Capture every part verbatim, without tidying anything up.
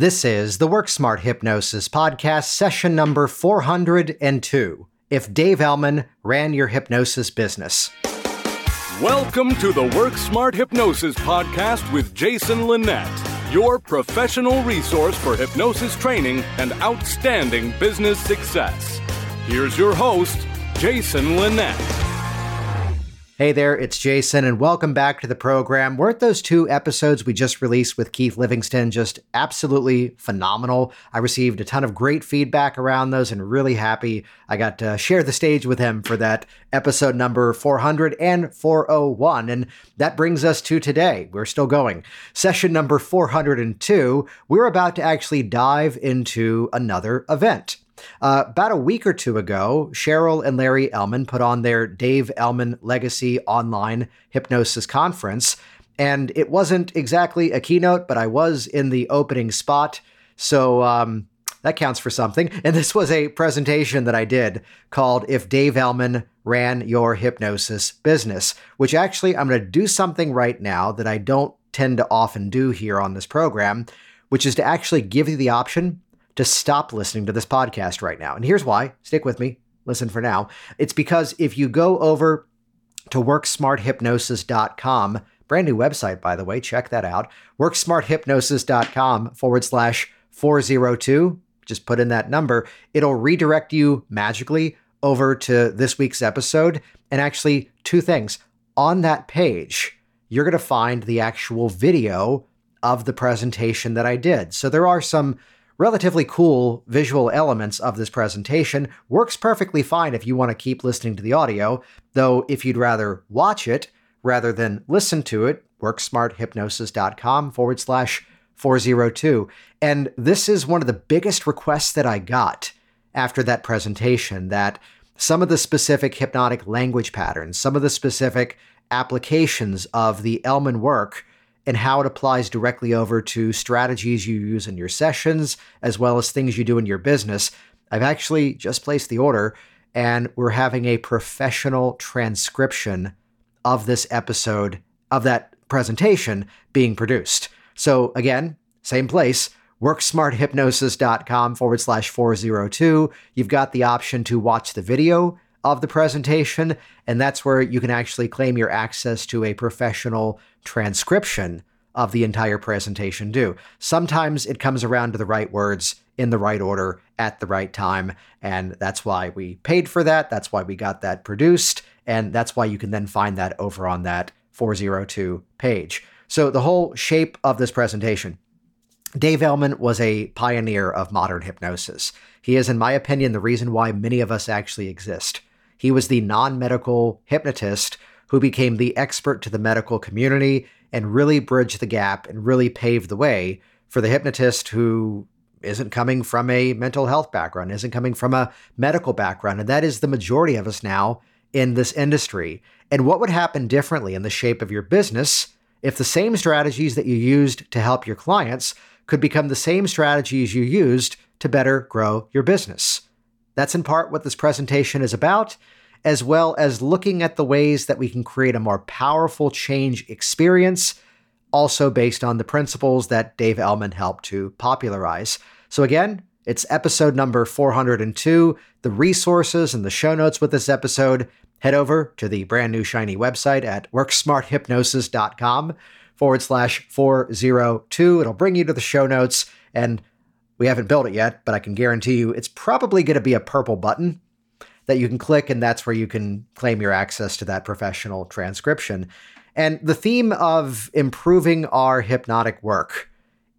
This is the Work Smart Hypnosis podcast, session number four hundred two. If Dave Elman ran your hypnosis business. Welcome to the Work Smart Hypnosis podcast with Jason Lynette, your professional resource for hypnosis training and outstanding business success. Here's your host, Jason Lynette. Hey there, it's Jason, and welcome back to the program. Weren't those two episodes we just released with Keith Livingston just absolutely phenomenal? I received a ton of great feedback around those and really happy I got to share the stage with him for that episode number four hundred and four oh one. And that brings us to today. We're still going. Session number four hundred two, we're about to actually dive into another event. Uh, about a week or two ago, Cheryl and Larry Elman put on their Dave Elman Legacy Online Hypnosis Conference, and it wasn't exactly a keynote, but I was in the opening spot, so um, that counts for something. And this was a presentation that I did called If Dave Elman Ran Your Hypnosis Business, which actually I'm going to do something right now that I don't tend to often do here on this program, which is to actually give you the option to stop listening to this podcast right now. And here's why. Stick with me. Listen for now. It's because if you go over to work smart hypnosis dot com, brand new website, by the way, check that out, work smart hypnosis dot com forward slash four oh two, just put in that number, it'll redirect you magically over to this week's episode. And actually, two things. On that page, you're going to find the actual video of the presentation that I did. So there are some relatively cool visual elements of this presentation. Works perfectly fine if you want to keep listening to the audio, though if you'd rather watch it rather than listen to it, work smart hypnosis dot com forward slash four oh two. And this is one of the biggest requests that I got after that presentation, that some of the specific hypnotic language patterns, some of the specific applications of the Elman work and how it applies directly over to strategies you use in your sessions, as well as things you do in your business. I've actually just placed the order, and we're having a professional transcription of this episode, of that presentation being produced. So again, same place, work smart hypnosis dot com forward slash four oh two. You've got the option to watch the video of the presentation, and that's where you can actually claim your access to a professional transcription of the entire presentation due. Sometimes it comes around to the right words in the right order at the right time, and that's why we paid for that. That's why we got that produced, and that's why you can then find that over on that four oh two page. So the whole shape of this presentation. Dave Elman was a pioneer of modern hypnosis. He is, in my opinion, the reason why many of us actually exist. He was the non-medical hypnotist who became the expert to the medical community and really bridged the gap and really paved the way for the hypnotist who isn't coming from a mental health background, isn't coming from a medical background. And that is the majority of us now in this industry. And what would happen differently in the shape of your business if the same strategies that you used to help your clients could become the same strategies you used to better grow your business? That's in part what this presentation is about, as well as looking at the ways that we can create a more powerful change experience, also based on the principles that Dave Elman helped to popularize. So again, it's episode number four hundred two. The resources and the show notes with this episode, head over to the brand new shiny website at work smart hypnosis dot com forward slash four oh two. It'll bring you to the show notes, and we haven't built it yet, but I can guarantee you it's probably going to be a purple button that you can click, and that's where you can claim your access to that professional transcription. And the theme of improving our hypnotic work,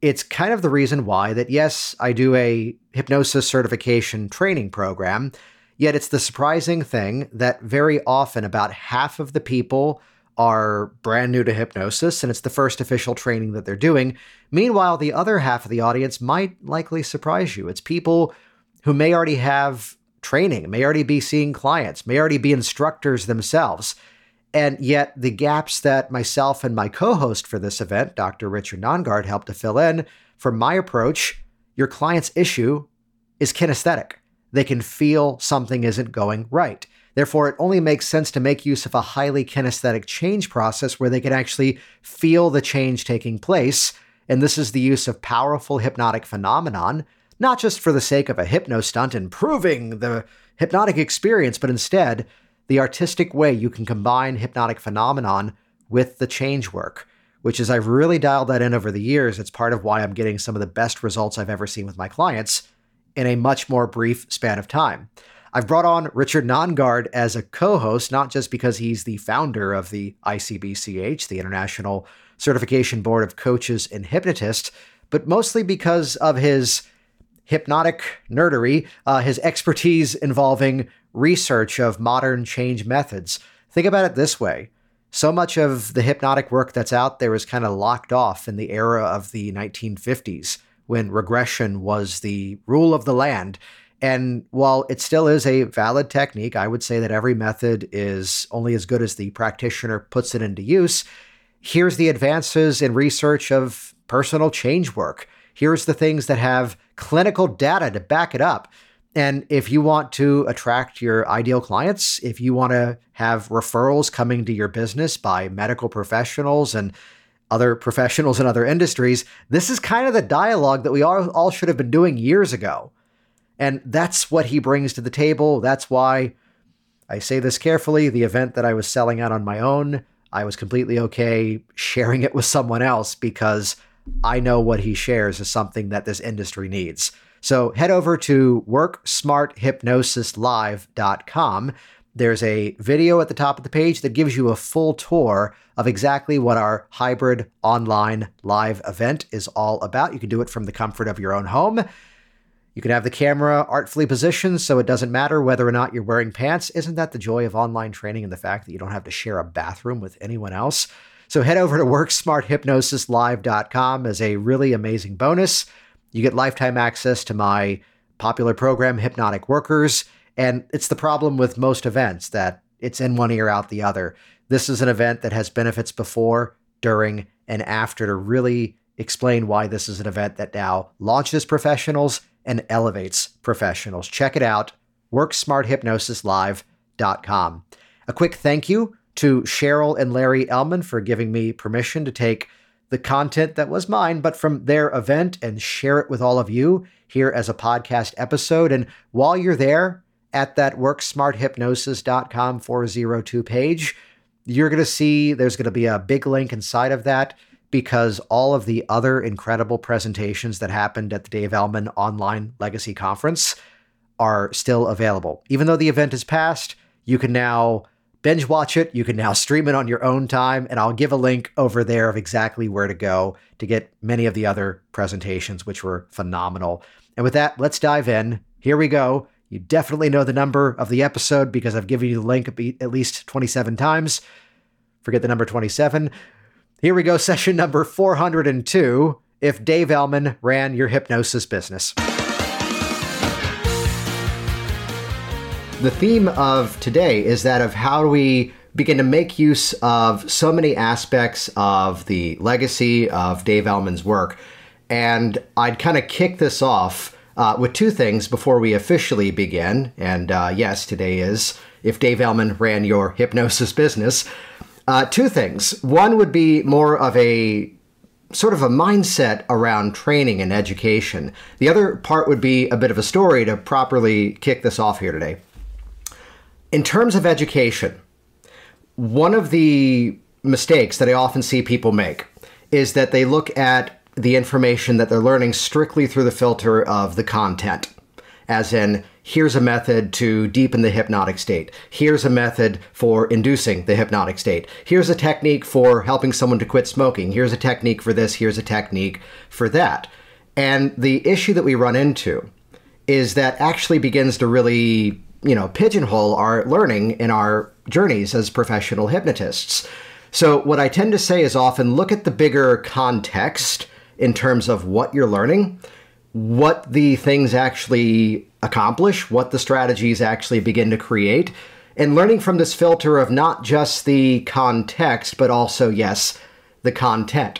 it's kind of the reason why that, yes, I do a hypnosis certification training program, yet it's the surprising thing that very often about half of the people are brand new to hypnosis, and it's the first official training that they're doing. Meanwhile, the other half of the audience might likely surprise you. It's people who may already have training, may already be seeing clients, may already be instructors themselves. And yet the gaps that myself and my co-host for this event, Doctor Richard Nongard, helped to fill in, from my approach, your client's issue is kinesthetic. They can feel something isn't going right. Therefore, it only makes sense to make use of a highly kinesthetic change process where they can actually feel the change taking place and this is the use of powerful hypnotic phenomenon, not just for the sake of a hypno stunt and proving the hypnotic experience, but instead the artistic way you can combine hypnotic phenomenon with the change work, which is I've really dialed that in over the years. It's part of why I'm getting some of the best results I've ever seen with my clients in a much more brief span of time. I've brought on Richard Nongard as a co-host, not just because he's the founder of the I C B C H, the International Certification Board of Coaches and Hypnotists, but mostly because of his hypnotic nerdery, uh, his expertise involving research of modern change methods. Think about it this way. So much of the hypnotic work that's out there is kind of locked off in the era of the nineteen fifties, when regression was the rule of the land. And while it still is a valid technique, I would say that every method is only as good as the practitioner puts it into use. Here's the advances in research of personal change work. Here's the things that have clinical data to back it up. And if you want to attract your ideal clients, if you want to have referrals coming to your business by medical professionals and other professionals in other industries, this is kind of the dialogue that we all should have been doing years ago. And that's what he brings to the table. That's why I say this carefully. The event that I was selling out on my own, I was completely okay sharing it with someone else because I know what he shares is something that this industry needs. So head over to work smart hypnosis live dot com. There's a video at the top of the page that gives you a full tour of exactly what our hybrid online live event is all about. You can do it from the comfort of your own home. You can have the camera artfully positioned so it doesn't matter whether or not you're wearing pants. Isn't that the joy of online training and the fact that you don't have to share a bathroom with anyone else? So head over to work smart hypnosis live dot com as a really amazing bonus. You get lifetime access to my popular program, Hypnotic Workers, and it's the problem with most events that it's in one ear, out the other. This is an event that has benefits before, during, and after to really explain why this is an event that now launches professionals and elevates professionals. Check it out, work smart hypnosis live dot com. A quick thank you to Cheryl and Larry Elman for giving me permission to take the content that was mine, but from their event and share it with all of you here as a podcast episode. And while you're there at that work smart hypnosis dot com four oh two page, you're going to see there's going to be a big link inside of that because all of the other incredible presentations that happened at the Dave Elman Online Legacy Conference are still available. Even though the event is past, you can now binge watch it. You can now stream it on your own time, and I'll give a link over there of exactly where to go to get many of the other presentations, which were phenomenal. And with that, let's dive in. Here we go. You definitely know the number of the episode because I've given you the link at least twenty-seven times. Forget the number twenty-seven. Here we go. Session number four oh two. If Dave Elman ran your hypnosis business. The theme of today is that of how do we begin to make use of so many aspects of the legacy of Dave Elman's work. And I'd kind of kick this off uh, with two things before we officially begin. And uh, yes, today is if Dave Elman ran your hypnosis business. Uh, two things. One would be more of a sort of a mindset around training and education. The other part would be a bit of a story to properly kick this off here today. In terms of education, one of the mistakes that I often see people make is that they look at the information that they're learning strictly through the filter of the content, as in, here's a method to deepen the hypnotic state. Here's a method for inducing the hypnotic state. Here's a technique for helping someone to quit smoking. Here's a technique for this. Here's a technique for that. And the issue that we run into is that actually begins to really, you know, pigeonhole our learning in our journeys as professional hypnotists. So what I tend to say is often look at the bigger context in terms of what you're learning, what the things actually accomplish, what the strategies actually begin to create, and learning from this filter of not just the context, but also, yes, the content.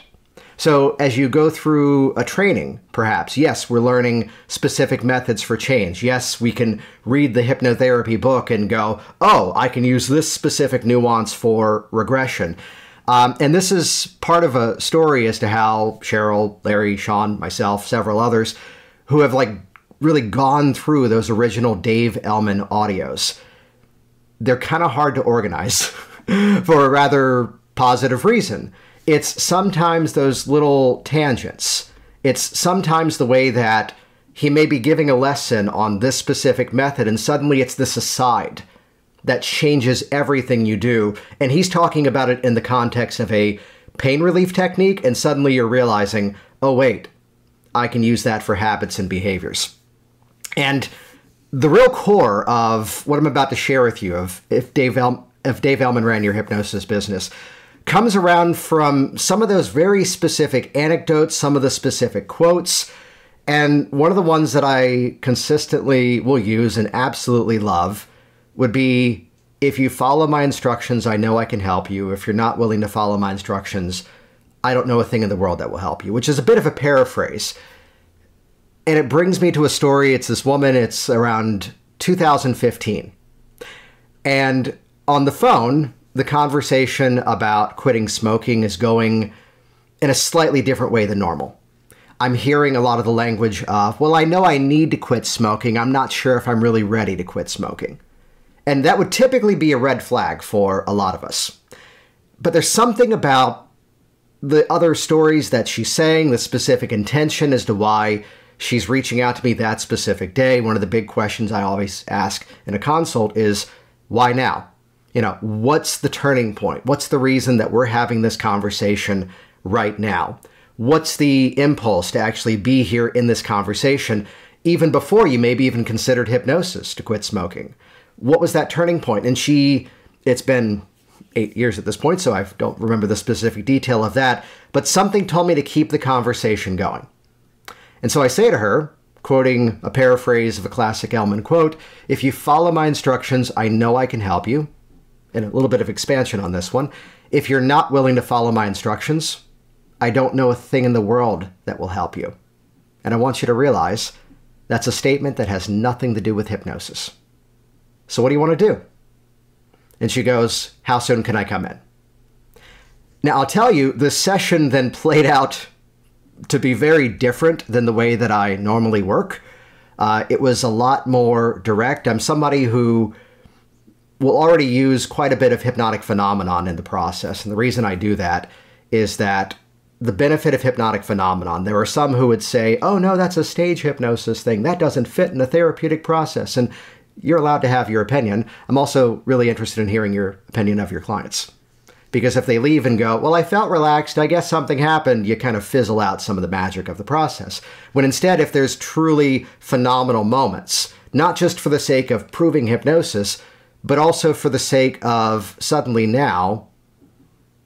So as you go through a training, perhaps, yes, we're learning specific methods for change. Yes, we can read the hypnotherapy book and go, oh, I can use this specific nuance for regression. Um, and this is part of a story as to how Cheryl, Larry, Sean, myself, several others who have like really gone through those original Dave Elman audios. They're kind of hard to organize for a rather positive reason. It's sometimes those little tangents. It's sometimes the way that he may be giving a lesson on this specific method, and suddenly it's this aside that changes everything you do. And he's talking about it in the context of a pain relief technique, and suddenly you're realizing, oh, wait, I can use that for habits and behaviors. And the real core of what I'm about to share with you of if Dave, El- if Dave Elman ran your hypnosis business comes around from some of those very specific anecdotes, some of the specific quotes. And one of the ones that I consistently will use and absolutely love would be, if you follow my instructions, I know I can help you. If you're not willing to follow my instructions, I don't know a thing in the world that will help you, which is a bit of a paraphrase. And it brings me to a story. It's this woman, it's around two thousand fifteen. And on the phone, the conversation about quitting smoking is going in a slightly different way than normal. I'm hearing a lot of the language of, well, I know I need to quit smoking. I'm not sure if I'm really ready to quit smoking. And that would typically be a red flag for a lot of us. But there's something about the other stories that she's saying, the specific intention as to why she's reaching out to me that specific day. One of the big questions I always ask in a consult is, why now? You know, what's the turning point? What's the reason that we're having this conversation right now? What's the impulse to actually be here in this conversation, even before you maybe even considered hypnosis to quit smoking? What was that turning point? And she, it's been eight years at this point, so I don't remember the specific detail of that, but something told me to keep the conversation going. And so I say to her, quoting a paraphrase of a classic Elman quote, if you follow my instructions, I know I can help you. And a little bit of expansion on this one. If you're not willing to follow my instructions, I don't know a thing in the world that will help you. And I want you to realize that's a statement that has nothing to do with hypnosis. So what do you want to do? And she goes, how soon can I come in? Now, I'll tell you, this session then played out to be very different than the way that I normally work. Uh, it was a lot more direct. I'm somebody who will already use quite a bit of hypnotic phenomenon in the process. And the reason I do that is that the benefit of hypnotic phenomenon, there are some who would say, oh, no, that's a stage hypnosis thing. That doesn't fit in the therapeutic process. And you're allowed to have your opinion. I'm also really interested in hearing your opinion of your clients. Because if they leave and go, well, I felt relaxed, I guess something happened, you kind of fizzle out some of the magic of the process. When instead, if there's truly phenomenal moments, not just for the sake of proving hypnosis, but also for the sake of suddenly now,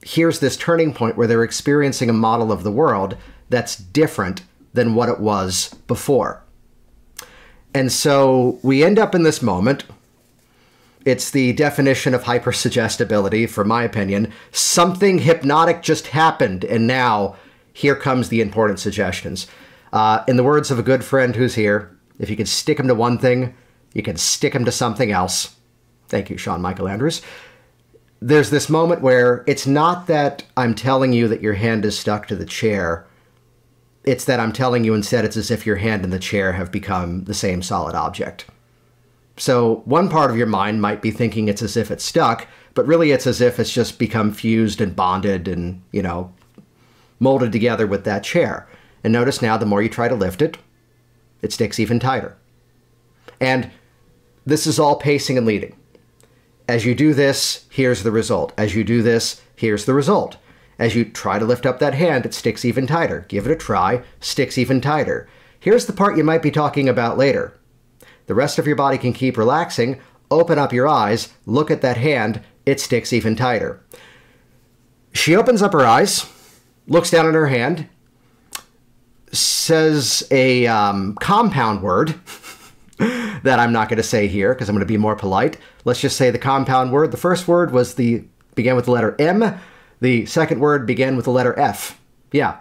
here's this turning point where they're experiencing a model of the world that's different than what it was before. And so we end up in this moment. It's the definition of hypersuggestibility, from my opinion. Something hypnotic just happened, and now here comes the important suggestions. Uh, in the words of a good friend who's here, if you can stick them to one thing, you can stick them to something else. Thank you, Sean Michael Andrews. There's this moment where it's not that I'm telling you that your hand is stuck to the chair. It's that I'm telling you instead it's as if your hand and the chair have become the same solid object. So one part of your mind might be thinking it's as if it's stuck, but really it's as if it's just become fused and bonded and, you know, molded together with that chair. And notice now, the more you try to lift it, it sticks even tighter. And this is all pacing and leading. As you do this, here's the result. As you do this, here's the result. As you try to lift up that hand, it sticks even tighter. Give it a try, sticks even tighter. Here's the part you might be talking about later. The rest of your body can keep relaxing. Open up your eyes, look at that hand, it sticks even tighter. She opens up her eyes, looks down at her hand, says a um, compound word that I'm not going to say here because I'm going to be more polite. Let's just say the compound word. The first word was the began with the letter M. The second word began with the letter F. Yeah,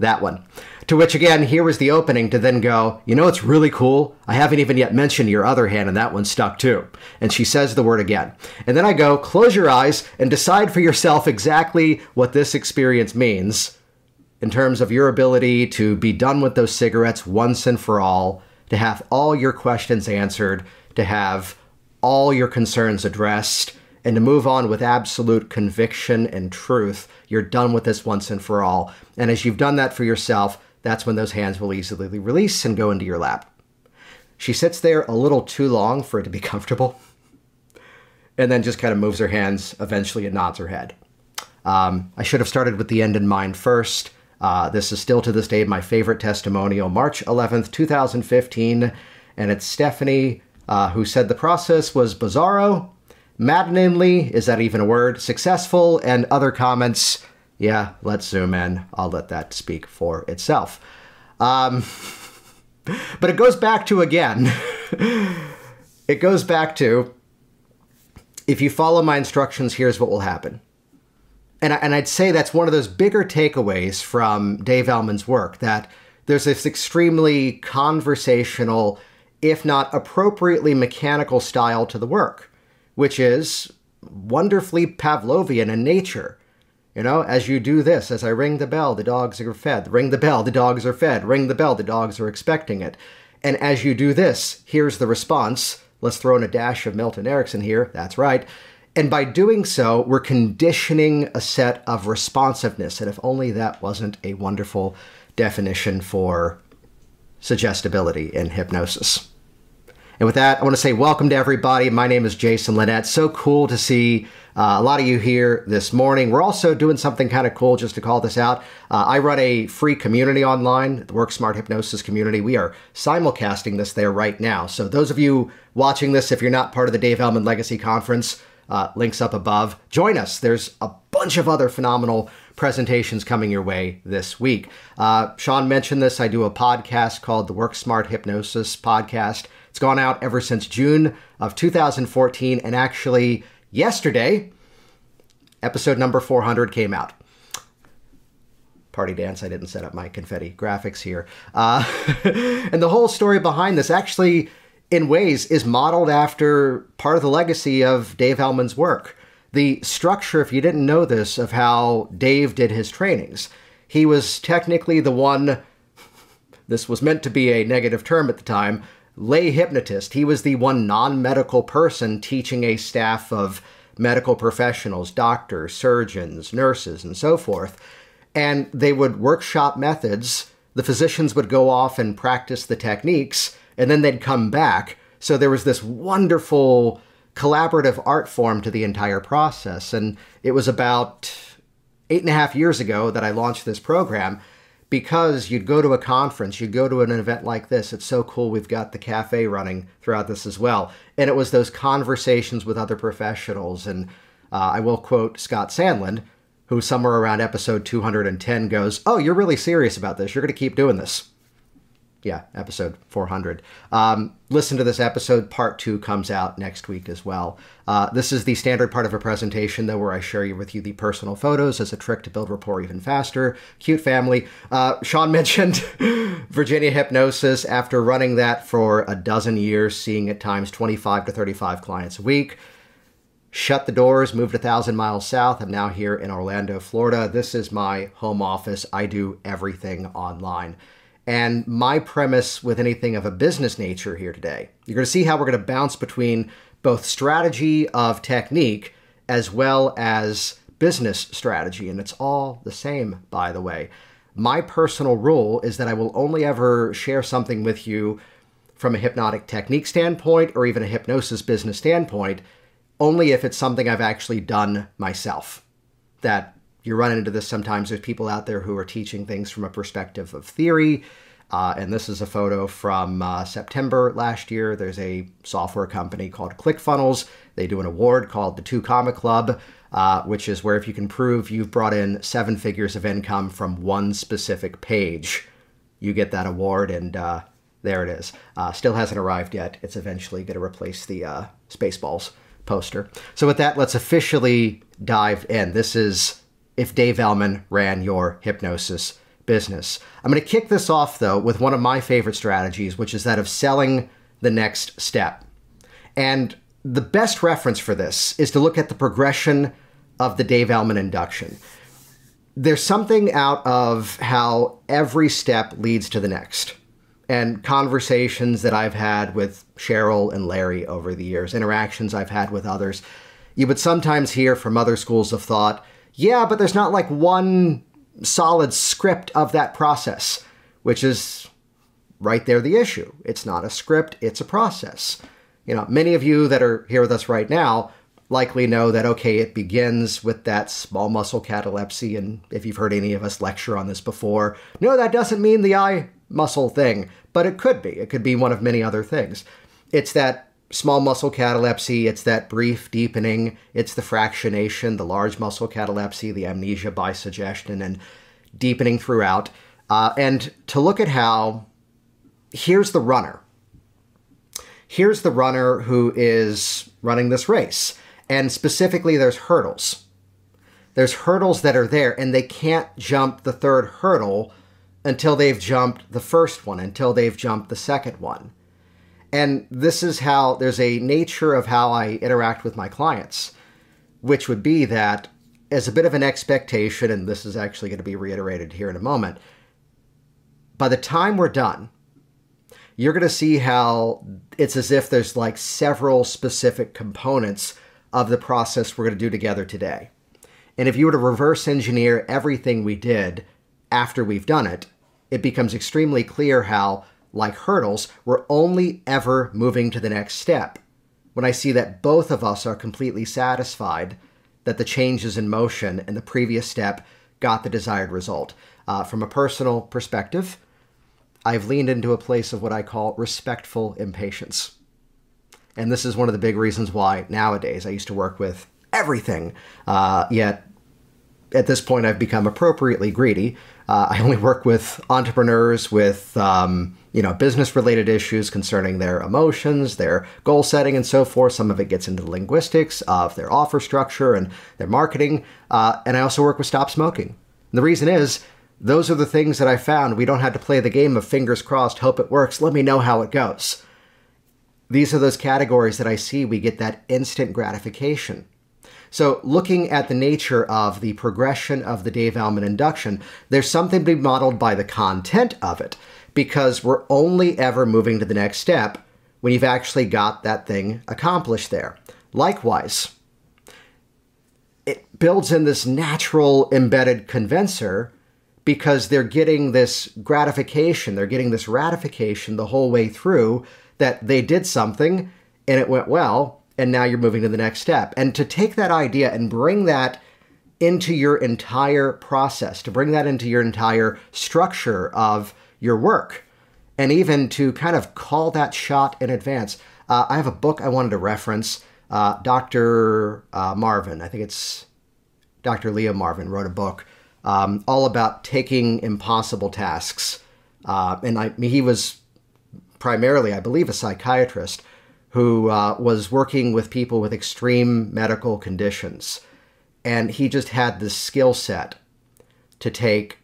that one. To which, again, here was the opening to then go, you know, it's really cool. I haven't even yet mentioned your other hand, and that one stuck too. And she says the word again. And then I go, close your eyes and decide for yourself exactly what this experience means in terms of your ability to be done with those cigarettes once and for all, to have all your questions answered, to have all your concerns addressed, and to move on with absolute conviction and truth. You're done with this once and for all. And as you've done that for yourself, that's when those hands will easily release and go into your lap. She sits there a little too long for it to be comfortable, and then just kind of moves her hands eventually and nods her head. Um, I should have started with the end in mind first. Uh, this is still to this day my favorite testimonial, March eleventh, two thousand fifteen. And it's Stephanie uh, who said the process was bizarro, maddeningly, is that even a word, successful, and other comments. Yeah, let's zoom in. I'll let that speak for itself. Um, but it goes back to, again, it goes back to, if you follow my instructions, here's what will happen. And, I, and I'd say that's one of those bigger takeaways from Dave Elman's work, that there's this extremely conversational, if not appropriately mechanical style to the work, which is wonderfully Pavlovian in nature. You know, as you do this, as I ring the bell, the dogs are fed. Ring the bell, the dogs are fed. Ring the bell, the dogs are expecting it. And as you do this, here's the response. Let's throw in a dash of Milton Erickson here. That's right. And by doing so, we're conditioning a set of responsiveness. And if only that wasn't a wonderful definition for suggestibility in hypnosis. And with that, I want to say welcome to everybody. My name is Jason Lynette. So cool to see uh, a lot of you here this morning. We're also doing something kind of cool, just to call this out. Uh, I run a free community online, the Work Smart Hypnosis community. We are simulcasting this there right now. So those of you watching this, if you're not part of the Dave Elman Legacy Conference, uh, links up above, join us. There's a bunch of other phenomenal presentations coming your way this week. Uh, Sean mentioned this. I do a podcast called the Work Smart Hypnosis Podcast. It's gone out ever since June of two thousand fourteen, and actually yesterday, episode number four hundred came out. Party dance, I didn't set up my confetti graphics here. Uh, and the whole story behind this actually, in ways, is modeled after part of the legacy of Dave Elman's work. The structure, if you didn't know this, of how Dave did his trainings. He was technically the one, this was meant to be a negative term at the time, lay hypnotist. He was the one non-medical person teaching a staff of medical professionals, doctors, surgeons, nurses, and so forth. And they would workshop methods. The physicians would go off and practice the techniques, and then they'd come back. So there was this wonderful collaborative art form to the entire process. And it was about eight and a half years ago that I launched this program. Because you'd go to a conference, you'd go to an event like this. It's so cool. We've got the cafe running throughout this as well. And it was those conversations with other professionals. And uh, I will quote Scott Sandland, who somewhere around episode two hundred ten goes, oh, you're really serious about this. You're going to keep doing this. Yeah, episode four hundred. Um, listen to this episode. Part two comes out next week as well. Uh, this is the standard part of a presentation, though, where I share with you the personal photos as a trick to build rapport even faster. Cute family. Uh, Sean mentioned Virginia Hypnosis. After running that for a dozen years, seeing at times twenty-five to thirty-five clients a week. Shut the doors, moved a thousand miles south. I'm now here in Orlando, Florida. This is my home office. I do everything online. And my premise with anything of a business nature here today, you're going to see how we're going to bounce between both strategy of technique as well as business strategy. And it's all the same, by the way. My personal rule is that I will only ever share something with you from a hypnotic technique standpoint or even a hypnosis business standpoint, only if it's something I've actually done myself. That you run into this sometimes. There's people out there who are teaching things from a perspective of theory. Uh, and this is a photo from uh, September last year. There's a software company called ClickFunnels. They do an award called the Two Comma Club, uh, which is where if you can prove you've brought in seven figures of income from one specific page, you get that award. And uh, there it is. Uh, still hasn't arrived yet. It's eventually going to replace the uh, Spaceballs poster. So with that, let's officially dive in. This is If Dave Elman Ran Your Hypnosis business. I'm going to kick this off, though, with one of my favorite strategies, which is that of selling the next step. And the best reference for this is to look at the progression of the Dave Elman induction. There's something out of how every step leads to the next. And conversations that I've had with Cheryl and Larry over the years, interactions I've had with others, you would sometimes hear from other schools of thought, yeah, but there's not like one solid script of that process, which is right there the issue. It's not a script, it's a process. You know, many of you that are here with us right now likely know that, okay, it begins with that small muscle catalepsy. And if you've heard any of us lecture on this before, no, that doesn't mean the eye muscle thing, but it could be. It could be one of many other things. It's that small muscle catalepsy. It's that brief deepening. It's the fractionation, the large muscle catalepsy, the amnesia by suggestion, and deepening throughout. Uh, and to look at how, here's the runner. Here's the runner who is running this race. And specifically, there's hurdles. There's hurdles that are there, and they can't jump the third hurdle until they've jumped the first one, until they've jumped the second one. And this is how, there's a nature of how I interact with my clients, which would be that as a bit of an expectation, and this is actually going to be reiterated here in a moment, by the time we're done, you're going to see how it's as if there's like several specific components of the process we're going to do together today. And if you were to reverse engineer everything we did after we've done it, it becomes extremely clear how, like hurdles, we're only ever moving to the next step. When I see that both of us are completely satisfied that the change is in motion and the previous step got the desired result. Uh, from a personal perspective, I've leaned into a place of what I call respectful impatience. And this is one of the big reasons why nowadays I used to work with everything, uh, yet at this point, I've become appropriately greedy. Uh, I only work with entrepreneurs with, um, you know, business-related issues concerning their emotions, their goal setting, and so forth. Some of it gets into the linguistics of their offer structure and their marketing. Uh, and I also work with Stop Smoking. And the reason is, those are the things that I found. We don't have to play the game of fingers crossed, hope it works, let me know how it goes. These are those categories that I see we get that instant gratification. So looking at the nature of the progression of the Dave Elman induction, there's something to be modeled by the content of it, because we're only ever moving to the next step when you've actually got that thing accomplished there. Likewise, it builds in this natural embedded convincer because they're getting this gratification, they're getting this ratification the whole way through that they did something and it went well. And now you're moving to the next step. And to take that idea and bring that into your entire process, to bring that into your entire structure of your work, and even to kind of call that shot in advance. Uh, I have a book I wanted to reference. Uh, Doctor Uh, Marvin, I think it's Doctor Leo Marvin, wrote a book um, all about taking impossible tasks. Uh, and I, he was primarily, I believe, a psychiatrist who uh, was working with people with extreme medical conditions. And he just had this skill set to take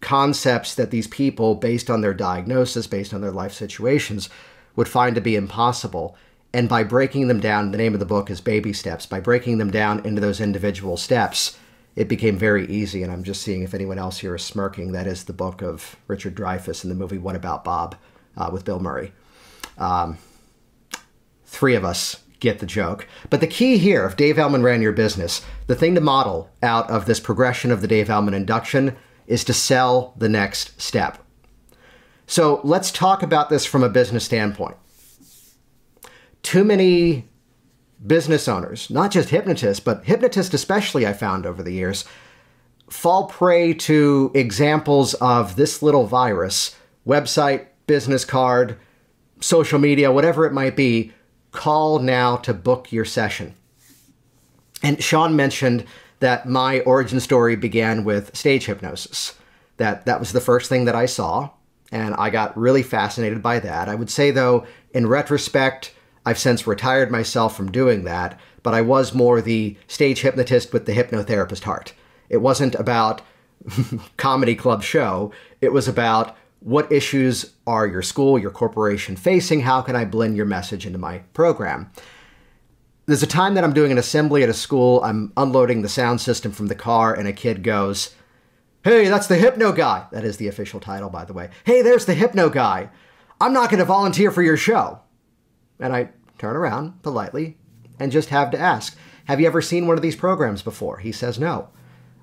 concepts that these people, based on their diagnosis, based on their life situations, would find to be impossible. And by breaking them down, the name of the book is Baby Steps, by breaking them down into those individual steps, it became very easy. And I'm just seeing if anyone else here is smirking. That is the book of Richard Dreyfuss in the movie What About Bob uh, with Bill Murray. Um, Three of us get the joke. But the key here, if Dave Elman ran your business, the thing to model out of this progression of the Dave Elman induction is to sell the next step. So let's talk about this from a business standpoint. Too many business owners, not just hypnotists, but hypnotists especially I found over the years, fall prey to examples of this little virus, website, business card, social media, whatever it might be, call now to book your session. And Sean mentioned that my origin story began with stage hypnosis. That that was the first thing that I saw, and I got really fascinated by that. I would say, though, in retrospect, I've since retired myself from doing that, but I was more the stage hypnotist with the hypnotherapist heart. It wasn't about comedy club show. It was about what issues are your school, your corporation facing? How can I blend your message into my program? There's a time that I'm doing an assembly at a school. I'm unloading the sound system from the car and a kid goes, "Hey, that's the hypno guy." That is the official title, by the way. "Hey, there's the hypno guy. I'm not going to volunteer for your show." And I turn around politely and just have to ask, "Have you ever seen one of these programs before?" He says, "No."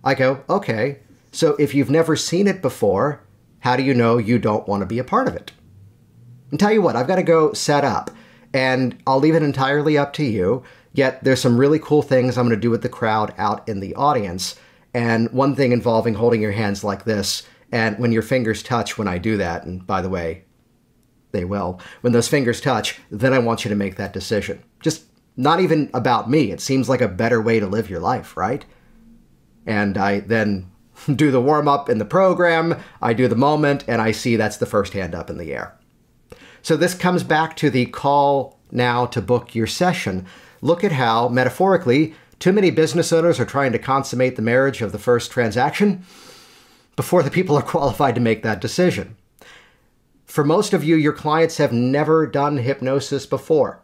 I go, "Okay, so if you've never seen it before, how do you know you don't want to be a part of it?" And tell you what, I've got to go set up and I'll leave it entirely up to you. Yet there's some really cool things I'm going to do with the crowd out in the audience. And one thing involving holding your hands like this, and when your fingers touch when I do that, and by the way, they will, when those fingers touch, then I want you to make that decision. Just not even about me. It seems like a better way to live your life, right? And I then do the warm-up in the program, I do the moment, and I see that's the first hand up in the air. So this comes back to the call now to book your session. Look at how, metaphorically, too many business owners are trying to consummate the marriage of the first transaction before the people are qualified to make that decision. For most of you, your clients have never done hypnosis before.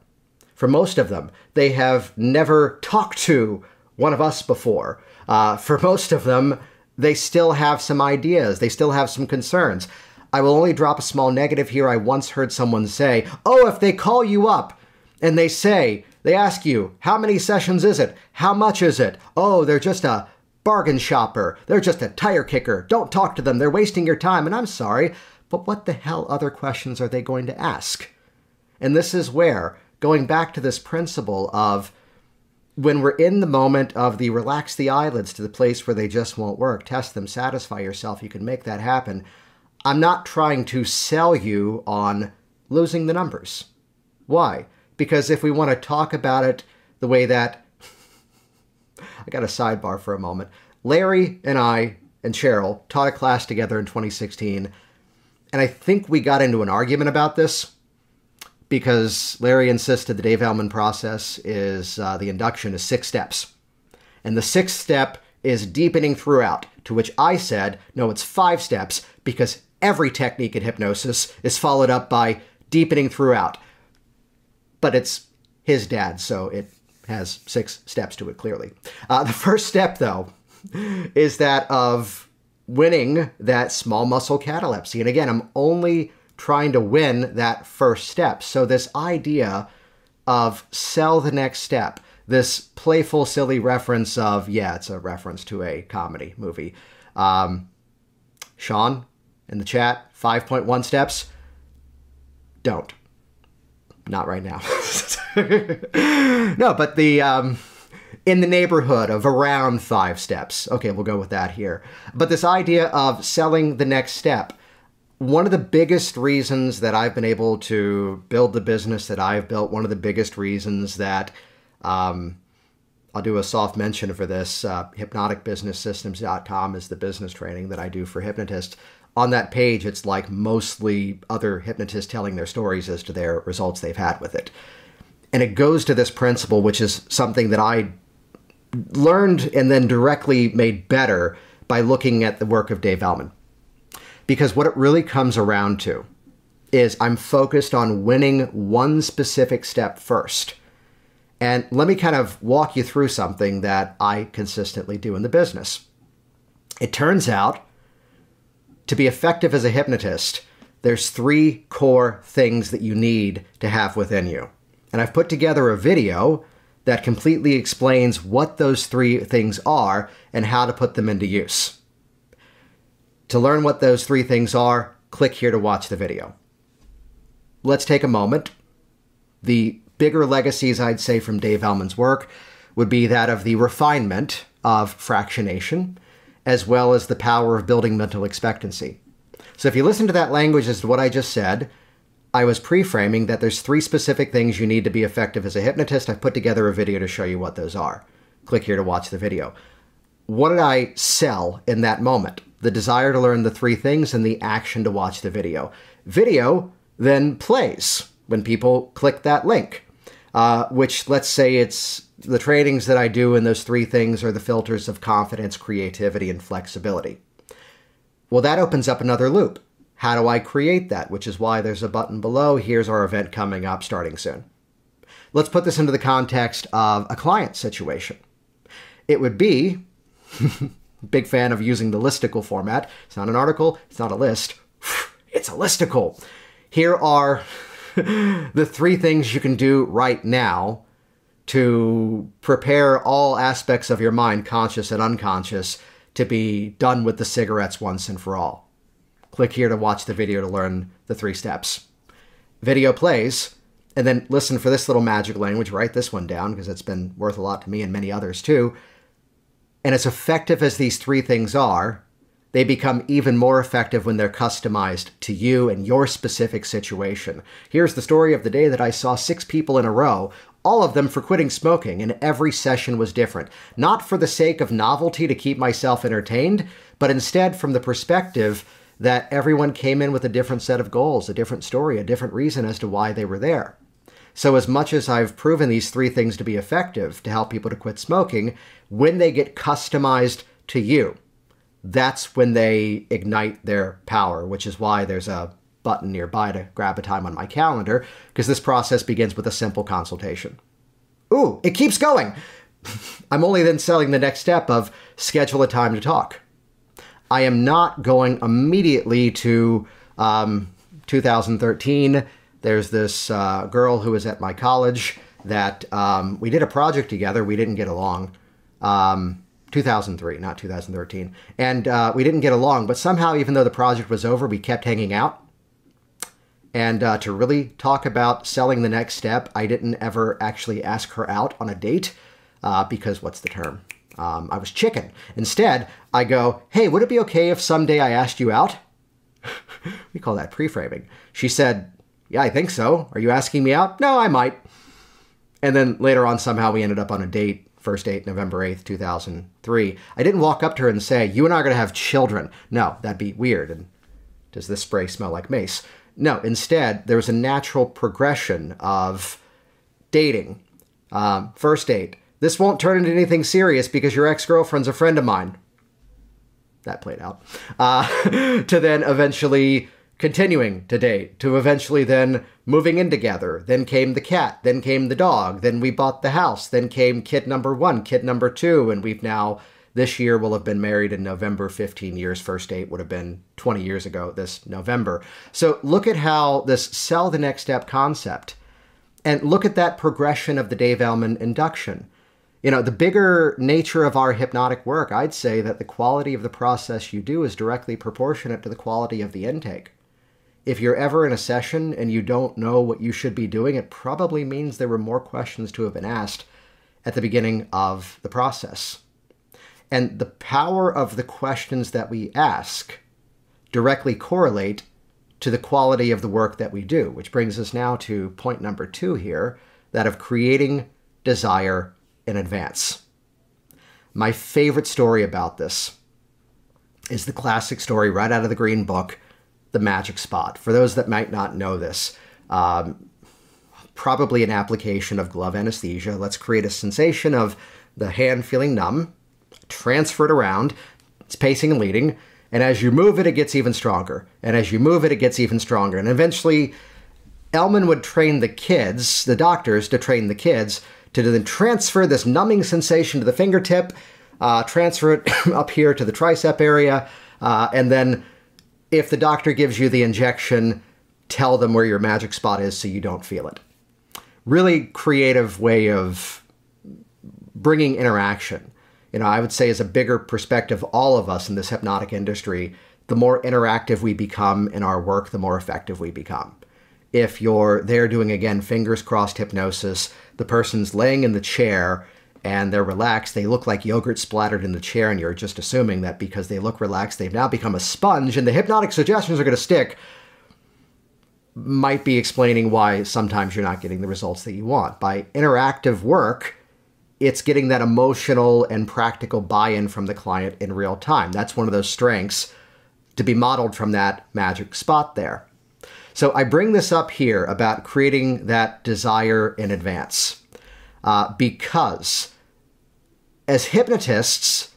For most of them, they have never talked to one of us before. Uh, for most of them, they still have some ideas. They still have some concerns. I will only drop a small negative here. I once heard someone say, "Oh, if they call you up and they say, they ask you, how many sessions is it? How much is it? Oh, they're just a bargain shopper. They're just a tire kicker. Don't talk to them. They're wasting your time." And I'm sorry, but what the hell other questions are they going to ask? And this is where, going back to this principle of when we're in the moment of the relax the eyelids to the place where they just won't work, test them, satisfy yourself, you can make that happen. I'm not trying to sell you on losing the numbers. Why? Because if we want to talk about it the way that, I got a sidebar for a moment. Larry and I and Cheryl taught a class together in twenty sixteen. And I think we got into an argument about this, because Larry insisted the Dave Elman process is, uh, the induction is six steps. And the sixth step is deepening throughout, to which I said, no, it's five steps, because every technique in hypnosis is followed up by deepening throughout. But it's his dad, so it has six steps to it, clearly. Uh, the first step, though, is that of winning that small muscle catalepsy. And again, I'm only trying to win that first step. So this idea of sell the next step, this playful, silly reference of, yeah, it's a reference to a comedy movie. Um, Sean, in the chat, five point one steps. Don't. Not right now. No, but the um, in the neighborhood of around five steps. Okay, we'll go with that here. But this idea of selling the next step, one of the biggest reasons that I've been able to build the business that I've built, one of the biggest reasons that, um, I'll do a soft mention for this, uh, hypnotic business systems dot com is the business training that I do for hypnotists. On that page, it's like mostly other hypnotists telling their stories as to their results they've had with it. And it goes to this principle, which is something that I learned and then directly made better by looking at the work of Dave Elman. Because what it really comes around to is I'm focused on winning one specific step first. And let me kind of walk you through something that I consistently do in the business. It turns out, to be effective as a hypnotist, there's three core things that you need to have within you. And I've put together a video that completely explains what those three things are and how to put them into use. To learn what those three things are, click here to watch the video. Let's take a moment. The bigger legacies I'd say from Dave Elman's work would be that of the refinement of fractionation, as well as the power of building mental expectancy. So if you listen to that language as to what I just said, I was pre-framing that there's three specific things you need to be effective as a hypnotist. I've put together a video to show you what those are. Click here to watch the video. What did I sell in that moment? The desire to learn the three things and the action to watch the video. Video then plays when people click that link, uh, which let's say it's the trainings that I do, and those three things are the filters of confidence, creativity, and flexibility. Well, that opens up another loop. How do I create that? Which is why there's a button below. Here's our event coming up starting soon. Let's put this into the context of a client situation. It would be, big fan of using the listicle format. It's not an article. It's not a list. It's a listicle. Here are the three things you can do right now to prepare all aspects of your mind, conscious and unconscious, to be done with the cigarettes once and for all. Click here to watch the video to learn the three steps. Video plays, and then listen for this little magic language. Write this one down because it's been worth a lot to me and many others too. And as effective as these three things are, they become even more effective when they're customized to you and your specific situation. Here's the story of the day that I saw six people in a row, all of them for quitting smoking, and every session was different. Not for the sake of novelty to keep myself entertained, but instead from the perspective that everyone came in with a different set of goals, a different story, a different reason as to why they were there. So as much as I've proven these three things to be effective to help people to quit smoking, when they get customized to you, that's when they ignite their power, which is why there's a button nearby to grab a time on my calendar, because this process begins with a simple consultation. Ooh, it keeps going. I'm only then selling the next step of schedule a time to talk. I am not going immediately to um, two thousand thirteen. There's this uh, girl who was at my college that um, we did a project together. We didn't get along. Um, two thousand three, not two thousand thirteen. And uh, we didn't get along. But somehow, even though the project was over, we kept hanging out. And uh, to really talk about selling the next step, I didn't ever actually ask her out on a date uh, because what's the term? Um, I was chicken. Instead, I go, hey, would it be okay if someday I asked you out? We call that pre-framing. She said, yeah, I think so. Are you asking me out? No, I might. And then later on, somehow we ended up on a date, first date, November eighth, two thousand three. I didn't walk up to her and say, you and I are going to have children. No, that'd be weird. And does this spray smell like mace? No, instead, there was a natural progression of dating. Um, first date. This won't turn into anything serious because your ex-girlfriend's a friend of mine. That played out. Uh, to then eventually continuing to date, to eventually then moving in together. Then came the cat, then came the dog, then we bought the house, then came kid number one, kid number two, and we've now, this year, will have been married in November, fifteen years. First date would have been twenty years ago this November. So look at how this sell the next step concept, and look at that progression of the Dave Elman induction. You know, the bigger nature of our hypnotic work, I'd say that the quality of the process you do is directly proportionate to the quality of the intake. If you're ever in a session and you don't know what you should be doing, it probably means there were more questions to have been asked at the beginning of the process. And the power of the questions that we ask directly correlate to the quality of the work that we do, which brings us now to point number two here, that of creating desire in advance. My favorite story about this is the classic story right out of the Green Book, The Magic Spot. For those that might not know this, um, probably an application of glove anesthesia. Let's create a sensation of the hand feeling numb, transfer it around, it's pacing and leading, and as you move it, it gets even stronger. And as you move it, it gets even stronger. And eventually, Elman would train the kids, the doctors, to train the kids to then transfer this numbing sensation to the fingertip, uh, transfer it up here to the tricep area, uh, and then if the doctor gives you the injection, tell them where your magic spot is so you don't feel it. Really creative way of bringing interaction. You know, I would say as a bigger perspective, all of us in this hypnotic industry, the more interactive we become in our work, the more effective we become. If you're there doing, again, fingers crossed hypnosis, the person's laying in the chair and they're relaxed, they look like yogurt splattered in the chair, and you're just assuming that because they look relaxed, they've now become a sponge and the hypnotic suggestions are going to stick, might be explaining why sometimes you're not getting the results that you want. By interactive work, it's getting that emotional and practical buy-in from the client in real time. That's one of those strengths to be modeled from that magic spot there. So I bring this up here about creating that desire in advance. Uh, because as hypnotists,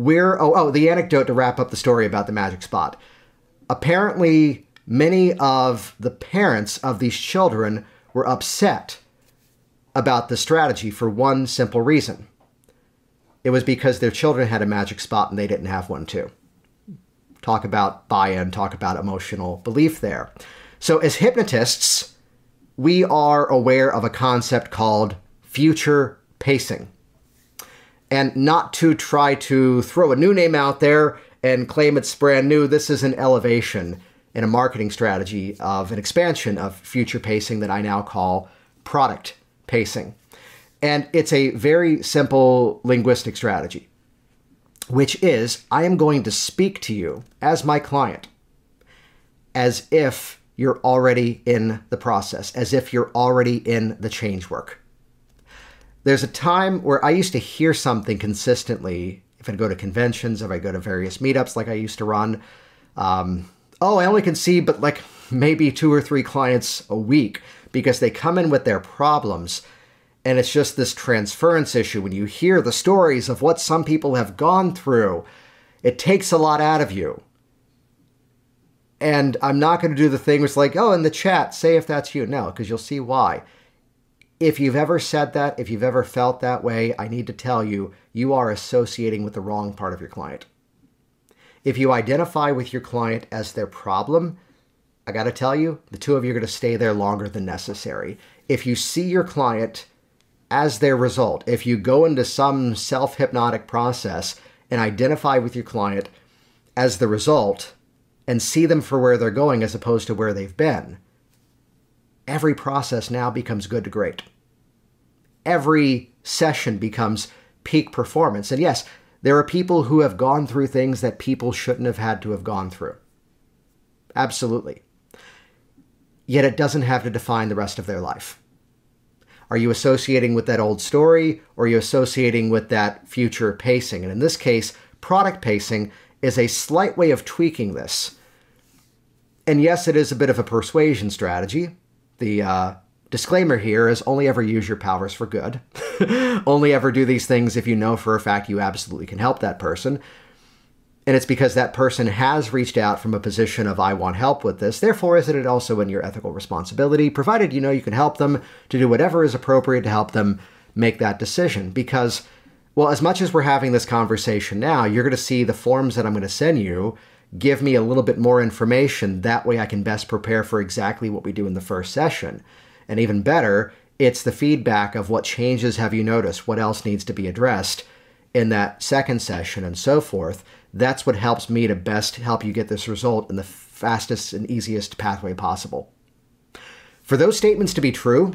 where, oh, oh, the anecdote to wrap up the story about the magic spot. Apparently, many of the parents of these children were upset about the strategy for one simple reason. It was because their children had a magic spot and they didn't have one too. Talk about buy-in, talk about emotional belief there. So as hypnotists, we are aware of a concept called future pacing. And not to try to throw a new name out there and claim it's brand new, this is an elevation in a marketing strategy of an expansion of future pacing that I now call product pacing. And it's a very simple linguistic strategy, which is I am going to speak to you as my client, as if you're already in the process, as if you're already in the change work. There's a time where I used to hear something consistently, if I go to conventions, if I go to various meetups like I used to run, um, oh, I only can see but like maybe two or three clients a week because they come in with their problems. And it's just this transference issue. When you hear the stories of what some people have gone through, it takes a lot out of you. And I'm not going to do the thing where it's like, oh, in the chat, say if that's you. No, because you'll see why. If you've ever said that, if you've ever felt that way, I need to tell you, you are associating with the wrong part of your client. If you identify with your client as their problem, I got to tell you, the two of you are going to stay there longer than necessary. If you see your client as their result, if you go into some self-hypnotic process and identify with your client as the result and see them for where they're going as opposed to where they've been, every process now becomes good to great. Every session becomes peak performance. And yes, there are people who have gone through things that people shouldn't have had to have gone through. Absolutely. Yet it doesn't have to define the rest of their life. Are you associating with that old story, or are you associating with that future pacing? And in this case, product pacing is a slight way of tweaking this. And yes, it is a bit of a persuasion strategy. The uh, disclaimer here is only ever use your powers for good. Only ever do these things if you know for a fact you absolutely can help that person. And it's because that person has reached out from a position of, I want help with this. Therefore, isn't it also in your ethical responsibility, provided you know you can help them, to do whatever is appropriate to help them make that decision? Because, well, as much as we're having this conversation now, you're going to see the forms that I'm going to send you give me a little bit more information. That way I can best prepare for exactly what we do in the first session. And even better, it's the feedback of what changes have you noticed? What else needs to be addressed in that second session and so forth? That's what helps me to best help you get this result in the fastest and easiest pathway possible. For those statements to be true,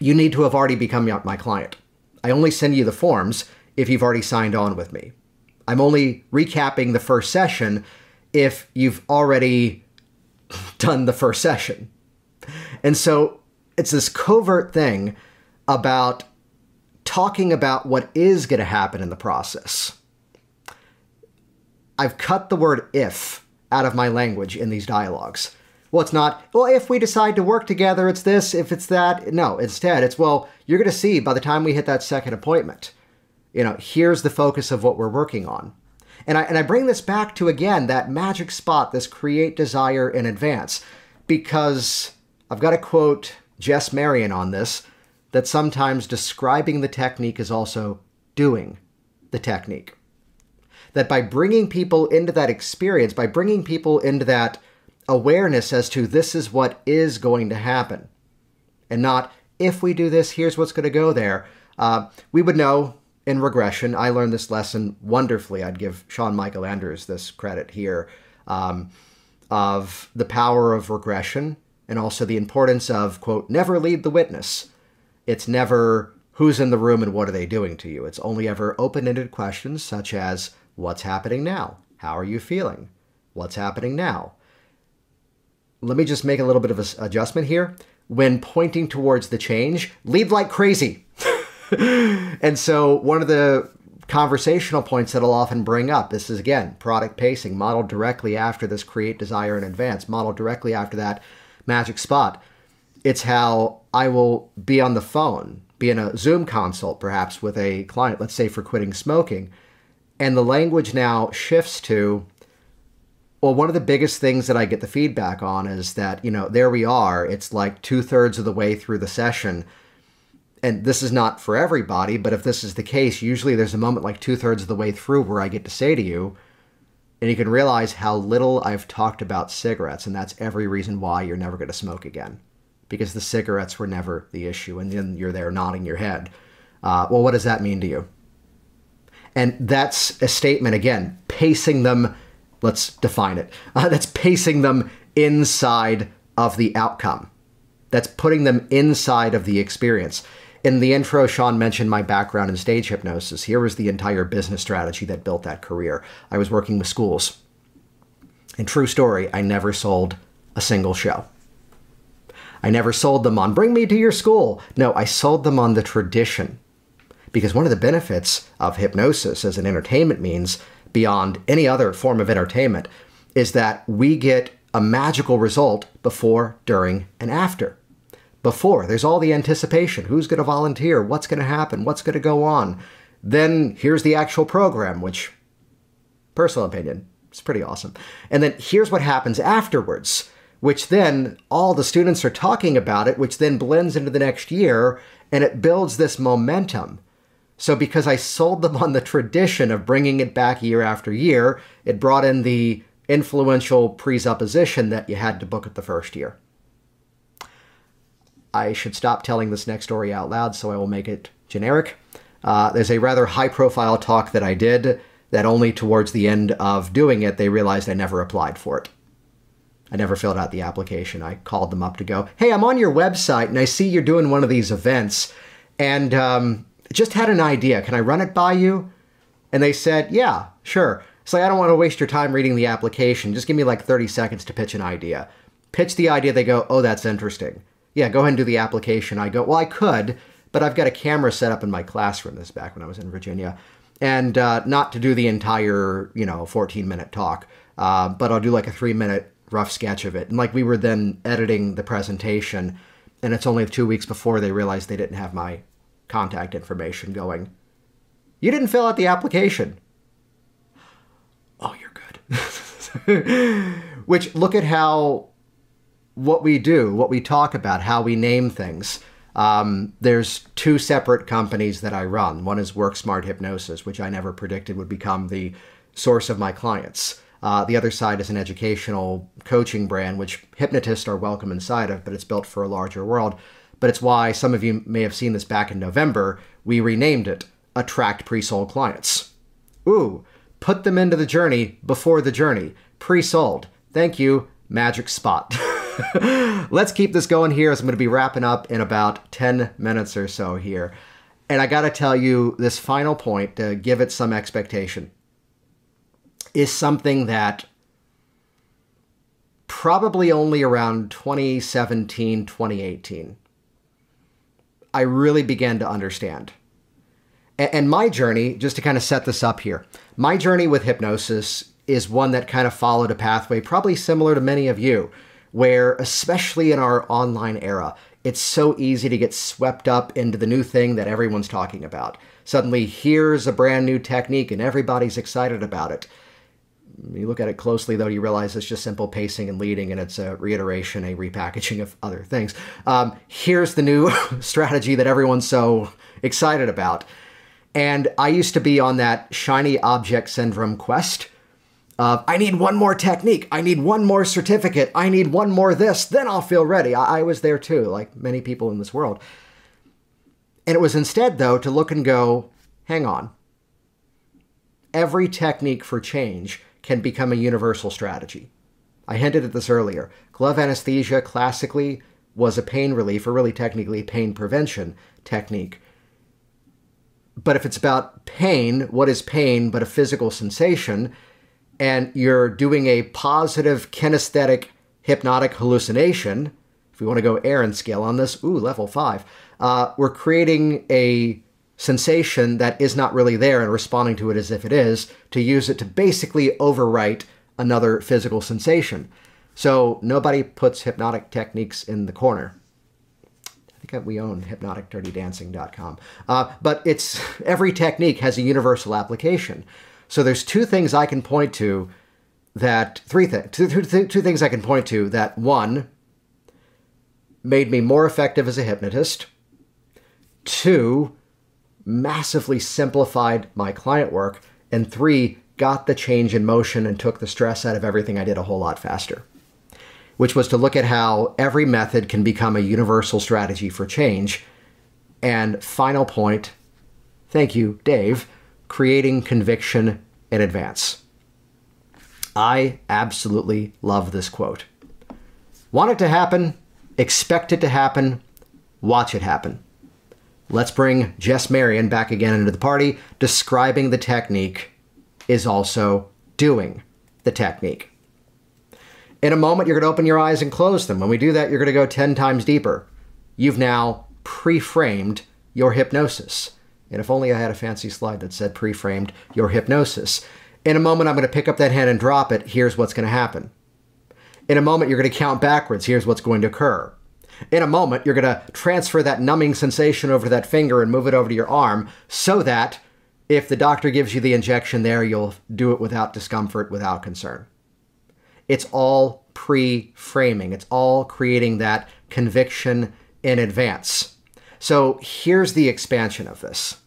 you need to have already become my client. I only send you the forms if you've already signed on with me. I'm only recapping the first session if you've already done the first session. And so it's this covert thing about talking about what is going to happen in the process. I've cut the word if out of my language in these dialogues. Well, it's not, well, if we decide to work together, it's this, if it's that. No, instead it's, well, you're going to see by the time we hit that second appointment, you know, here's the focus of what we're working on. And I, and I bring this back to, again, that magic spot, this create desire in advance, because I've got to quote Jess Marion on this, that sometimes describing the technique is also doing the technique. That by bringing people into that experience, by bringing people into that awareness as to this is what is going to happen, and not if we do this, here's what's going to go there. Uh, we would know in regression, I learned this lesson wonderfully. I'd give Sean Michael Andrews this credit here, um, of the power of regression and also the importance of, quote, never lead the witness. It's never who's in the room and what are they doing to you. It's only ever open-ended questions such as, what's happening now? How are you feeling? What's happening now? Let me just make a little bit of an adjustment here. When pointing towards the change, lead like crazy. And so one of the conversational points that I'll often bring up, this is again, product pacing, modeled directly after this create desire in advance, modeled directly after that magic spot. It's how I will be on the phone, be in a Zoom consult, perhaps with a client, let's say for quitting smoking, And the language now shifts to, well, one of the biggest things that I get the feedback on is that, you know, there we are. It's like two thirds of the way through the session. And this is not for everybody, but if this is the case, usually there's a moment like two thirds of the way through where I get to say to you, and you can realize how little I've talked about cigarettes. And that's every reason why you're never going to smoke again, because the cigarettes were never the issue. And then you're there nodding your head. Uh, well, what does that mean to you? And that's a statement, again, pacing them. Let's define it. Uh, that's pacing them inside of the outcome. That's putting them inside of the experience. In the intro, Sean mentioned my background in stage hypnosis. Here was the entire business strategy that built that career. I was working with schools. And true story, I never sold a single show. I never sold them on, bring me to your school. No, I sold them on the tradition. Because one of the benefits of hypnosis as an entertainment means, beyond any other form of entertainment, is that we get a magical result before, during, and after. Before, there's all the anticipation. Who's going to volunteer? What's going to happen? What's going to go on? Then here's the actual program, which, personal opinion, is pretty awesome. And then here's what happens afterwards, which then all the students are talking about it, which then blends into the next year, and it builds this momentum. So because I sold them on the tradition of bringing it back year after year, it brought in the influential presupposition that you had to book it the first year. I should stop telling this next story out loud, so I will make it generic. Uh, there's a rather high-profile talk that I did that only towards the end of doing it, they realized I never applied for it. I never filled out the application. I called them up to go, hey, I'm on your website, and I see you're doing one of these events, and um, just had an idea. Can I run it by you? And they said, yeah, sure. It's like, I don't want to waste your time reading the application. Just give me like thirty seconds to pitch an idea. Pitch the idea. They go, oh, that's interesting. Yeah, go ahead and do the application. I go, well, I could, but I've got a camera set up in my classroom. This is back when I was in Virginia. And uh, not to do the entire, you know, fourteen minute talk, uh, but I'll do like a three minute rough sketch of it. And like we were then editing the presentation, and it's only two weeks before they realized they didn't have my contact information, going, you didn't fill out the application. Oh, you're good. Which, look at how, what we do, what we talk about, how we name things. Um, there's two separate companies that I run. One is Work Smart Hypnosis, which I never predicted would become the source of my clients. Uh, the other side is an educational coaching brand, which hypnotists are welcome inside of, but it's built for a larger world. But it's why some of you may have seen this back in November. We renamed it Attract Pre-Sold Clients. Ooh, put them into the journey before the journey. Pre-sold. Thank you. Magic spot. Let's keep this going here, as I'm going to be wrapping up in about ten minutes or so here. And I got to tell you this final point to give it some expectation is something that probably only around twenty seventeen, twenty eighteen. I really began to understand. And my journey, just to kind of set this up here, my journey with hypnosis is one that kind of followed a pathway probably similar to many of you, where especially in our online era, it's so easy to get swept up into the new thing that everyone's talking about. Suddenly, here's a brand new technique and everybody's excited about it. You look at it closely, though, you realize it's just simple pacing and leading, and it's a reiteration, a repackaging of other things. Um, here's the new strategy that everyone's so excited about. And I used to be on that shiny object syndrome quest of, I need one more technique. I need one more certificate. I need one more this. Then I'll feel ready. I, I was there, too, like many people in this world. And it was instead, though, to look and go, hang on. Every technique for change can become a universal strategy. I hinted at this earlier. Glove anesthesia classically was a pain relief, or really technically pain prevention technique. But if it's about pain, what is pain but a physical sensation? And you're doing a positive kinesthetic hypnotic hallucination. If we want to go Aaron scale on this, ooh, level five. Uh, we're creating a sensation that is not really there and responding to it as if it is, to use it to basically overwrite another physical sensation. So nobody puts hypnotic techniques in the corner. I think we own hypnotic dirty dancing dot com. Uh, but it's every technique has a universal application. So there's two things I can point to that, three things, two, two, two things I can point to that, one, made me more effective as a hypnotist, two, massively simplified my client work, and three, got the change in motion and took the stress out of everything I did a whole lot faster, which was to look at how every method can become a universal strategy for change. And final point, thank you, Dave, creating conviction in advance. I absolutely love this quote. Want it to happen, expect it to happen, watch it happen. Let's bring Jess Marion back again into the party. Describing the technique is also doing the technique. In a moment, you're going to open your eyes and close them. When we do that, you're going to go ten times deeper. You've now pre-framed your hypnosis. And if only I had a fancy slide that said pre-framed your hypnosis. In a moment, I'm going to pick up that hand and drop it. Here's what's going to happen. In a moment, you're going to count backwards. Here's what's going to occur. In a moment, you're going to transfer that numbing sensation over to that finger and move it over to your arm so that if the doctor gives you the injection there, you'll do it without discomfort, without concern. It's all pre-framing. It's all creating that conviction in advance. So here's the expansion of this.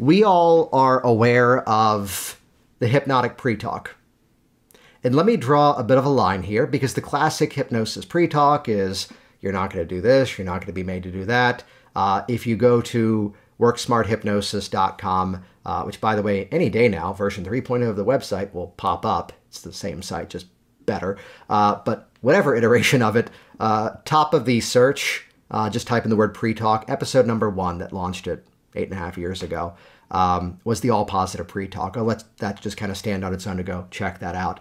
We all are aware of the hypnotic pre-talk. And let me draw a bit of a line here, because the classic hypnosis pre-talk is you're not going to do this, you're not going to be made to do that. Uh, if you go to work smart hypnosis dot com, uh, which, by the way, any day now, version three point oh of the website will pop up. It's the same site, just better. Uh, but whatever iteration of it, uh, top of the search, uh, just type in the word pre-talk. Episode number one that launched it eight and a half years ago um, was the all positive pre-talk. I'll let that just kind of stand on its own to go check that out.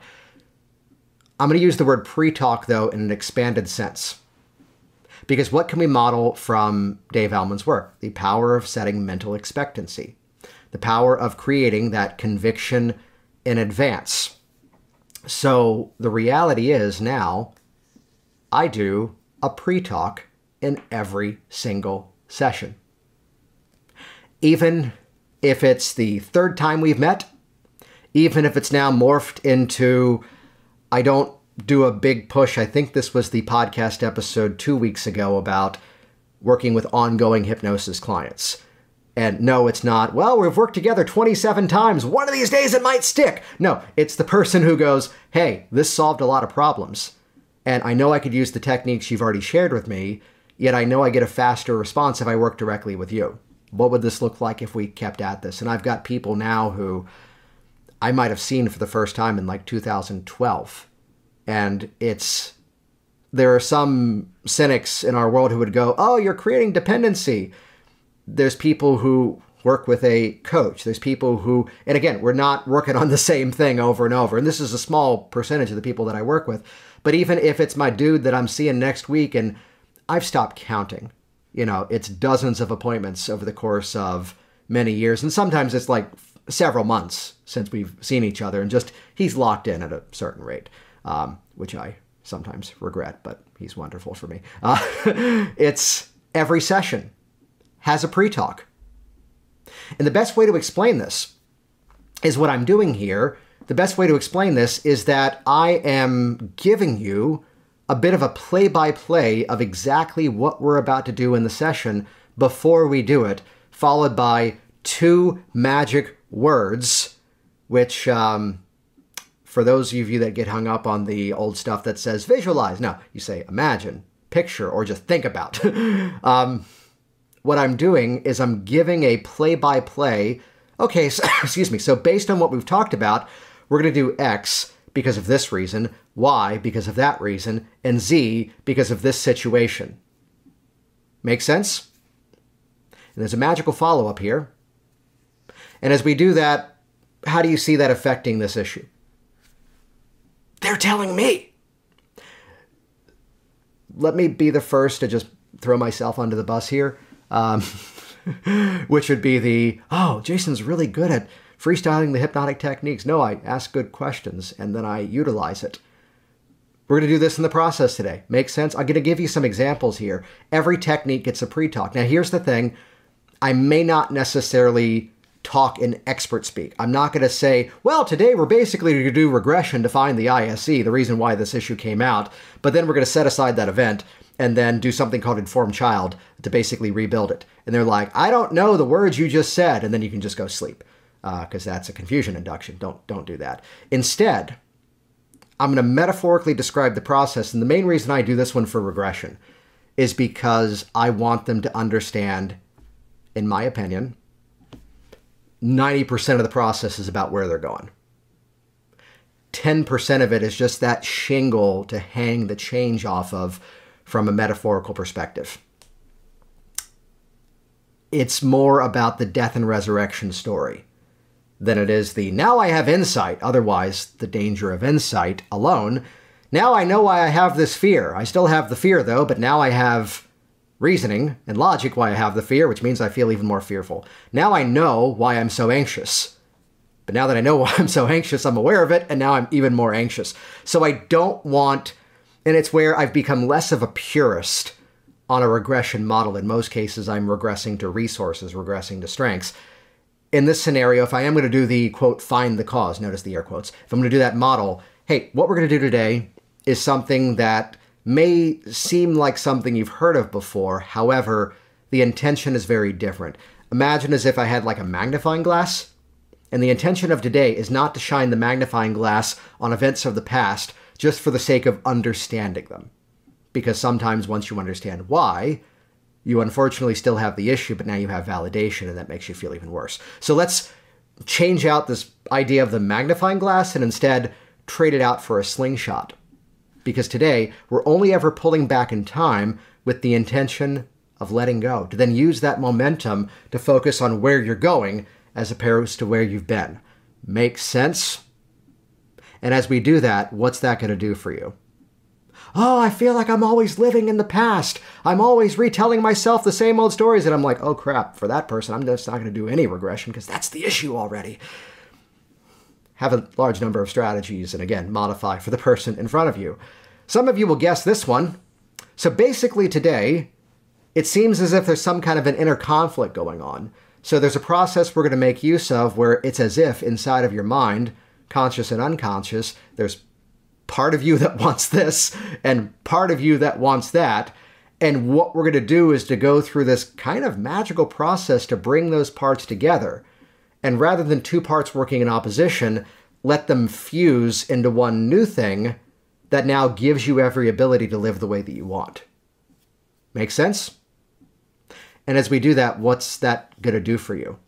I'm going to use the word pre-talk, though, in an expanded sense. Because what can we model from Dave Elman's work? The power of setting mental expectancy, the power of creating that conviction in advance. So the reality is now I do a pre-talk in every single session. Even if it's the third time we've met, even if it's now morphed into, I don't do a big push. I think this was the podcast episode two weeks ago about working with ongoing hypnosis clients. And no, it's not, well, we've worked together twenty-seven times. One of these days it might stick. No, it's the person who goes, hey, this solved a lot of problems. And I know I could use the techniques you've already shared with me, yet I know I get a faster response if I work directly with you. What would this look like if we kept at this? And I've got people now who I might have seen for the first time in like two thousand twelve. And it's, there are some cynics in our world who would go, oh, you're creating dependency. There's people who work with a coach. There's people who, and again, we're not working on the same thing over and over. And this is a small percentage of the people that I work with. But even if it's my dude that I'm seeing next week, and I've stopped counting, you know, it's dozens of appointments over the course of many years. And sometimes it's like several months since we've seen each other, and just, he's locked in at a certain rate. Um, which I sometimes regret, but he's wonderful for me. Uh, it's every session has a pre-talk. And the best way to explain this is what I'm doing here. The best way to explain this is that I am giving you a bit of a play-by-play of exactly what we're about to do in the session before we do it, followed by two magic words, which, um, for those of you that get hung up on the old stuff that says visualize, no, you say imagine, picture, or just think about. um, what I'm doing is I'm giving a play-by-play. Okay, so, excuse me. So based on what we've talked about, we're going to do X because of this reason, Y because of that reason, and Z because of this situation. Make sense? And there's a magical follow-up here. And as we do that, how do you see that affecting this issue? They're telling me. Let me be the first to just throw myself under the bus here, um, which would be the, oh, Jason's really good at freestyling the hypnotic techniques. No, I ask good questions and then I utilize it. We're going to do this in the process today. Make sense? I'm going to give you some examples here. Every technique gets a pre-talk. Now, here's the thing. I may not necessarily talk in expert speak. I'm not going to say, well, today we're basically going to do regression to find the I S E, the reason why this issue came out, but then we're going to set aside that event and then do something called informed child to basically rebuild it. And they're like, I don't know the words you just said, and then you can just go sleep because uh, that's a confusion induction. Don't, don't do that. Instead, I'm going to metaphorically describe the process, and the main reason I do this one for regression is because I want them to understand, in my opinion, ninety percent of the process is about where they're going. ten percent of it is just that shingle to hang the change off of from a metaphorical perspective. It's more about the death and resurrection story than it is the, now I have insight, otherwise the danger of insight alone. Now I know why I have this fear. I still have the fear though, but now I have reasoning and logic why I have the fear, which means I feel even more fearful. Now I know why I'm so anxious. But now that I know why I'm so anxious, I'm aware of it, and now I'm even more anxious. So I don't want, and it's where I've become less of a purist on a regression model. In most cases, I'm regressing to resources, regressing to strengths. In this scenario, if I am going to do the, quote, find the cause, notice the air quotes, if I'm going to do that model, hey, what we're going to do today is something that may seem like something you've heard of before. However, the intention is very different. Imagine as if I had like a magnifying glass, and the intention of today is not to shine the magnifying glass on events of the past just for the sake of understanding them. Because sometimes once you understand why, you unfortunately still have the issue, but now you have validation, and that makes you feel even worse. So let's change out this idea of the magnifying glass and instead trade it out for a slingshot. Because today, we're only ever pulling back in time with the intention of letting go, to then use that momentum to focus on where you're going as opposed to where you've been. Makes sense? And as we do that, what's that going to do for you? Oh, I feel like I'm always living in the past. I'm always retelling myself the same old stories. And I'm like, oh, crap, for that person, I'm just not going to do any regression because that's the issue already. Have a large number of strategies, and again, modify for the person in front of you. Some of you will guess this one. So basically today, it seems as if there's some kind of an inner conflict going on. So there's a process we're going to make use of where it's as if inside of your mind, conscious and unconscious, there's part of you that wants this and part of you that wants that. And what we're going to do is to go through this kind of magical process to bring those parts together. And rather than two parts working in opposition, let them fuse into one new thing that now gives you every ability to live the way that you want. Make sense? And as we do that, what's that going to do for you?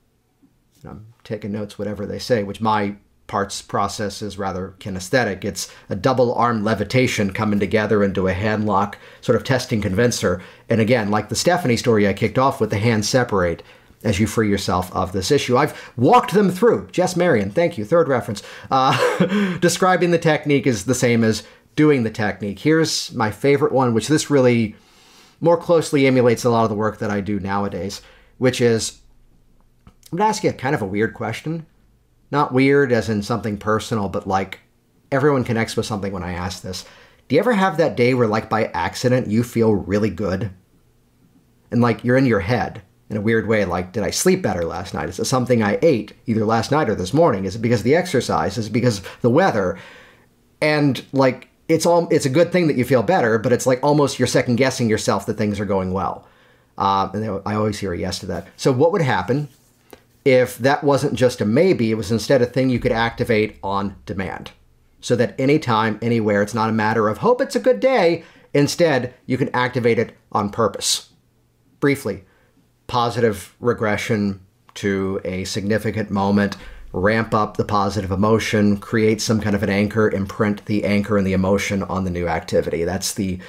And I'm taking notes, whatever they say, which my parts process is rather kinesthetic. It's a double arm levitation coming together into a handlock, sort of testing convincer. And again, like the Stephanie story I kicked off with, the hands separate as you free yourself of this issue. I've walked them through. Jess Marion, thank you, third reference. Uh, describing the technique is the same as doing the technique. Here's my favorite one, which this really more closely emulates a lot of the work that I do nowadays, which is, I'm gonna ask you a kind of a weird question. Not weird as in something personal, but like everyone connects with something when I ask this. Do you ever have that day where like by accident you feel really good? And like you're in your head in a weird way, like, did I sleep better last night? Is it something I ate either last night or this morning? Is it because of the exercise? Is it because of the weather? And like, it's all, it's a good thing that you feel better, but it's like almost you're second guessing yourself that things are going well. Uh, and I always hear a yes to that. So what would happen if that wasn't just a maybe, it was instead a thing you could activate on demand so that anytime, anywhere, it's not a matter of hope it's a good day. Instead, you can activate it on purpose. Briefly, positive regression to a significant moment, ramp up the positive emotion, create some kind of an anchor, imprint the anchor and the emotion on the new activity. That's the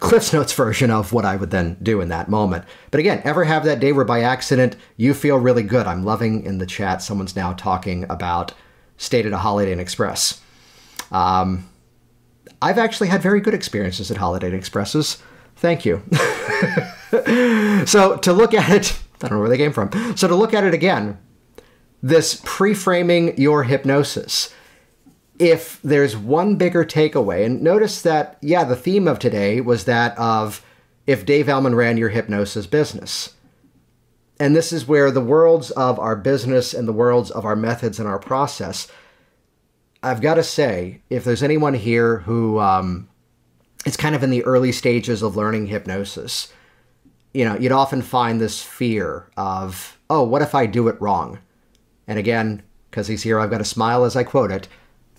Cliff's Notes version of what I would then do in that moment. But again, ever have that day where by accident you feel really good? I'm loving in the chat, someone's now talking about stayed at a Holiday Inn Express. Um, I've actually had very good experiences at Holiday Inn Expresses. Thank you. So to look at it, I don't know where they came from. So to look at it again, this pre-framing your hypnosis, if there's one bigger takeaway, and notice that, yeah, the theme of today was that of if Dave Elman ran your hypnosis business. And this is where the worlds of our business and the worlds of our methods and our process, I've got to say, if there's anyone here who um, is kind of in the early stages of learning hypnosis, you know, you'd often find this fear of, oh, what if I do it wrong? And again, because he's here, I've got to smile as I quote it.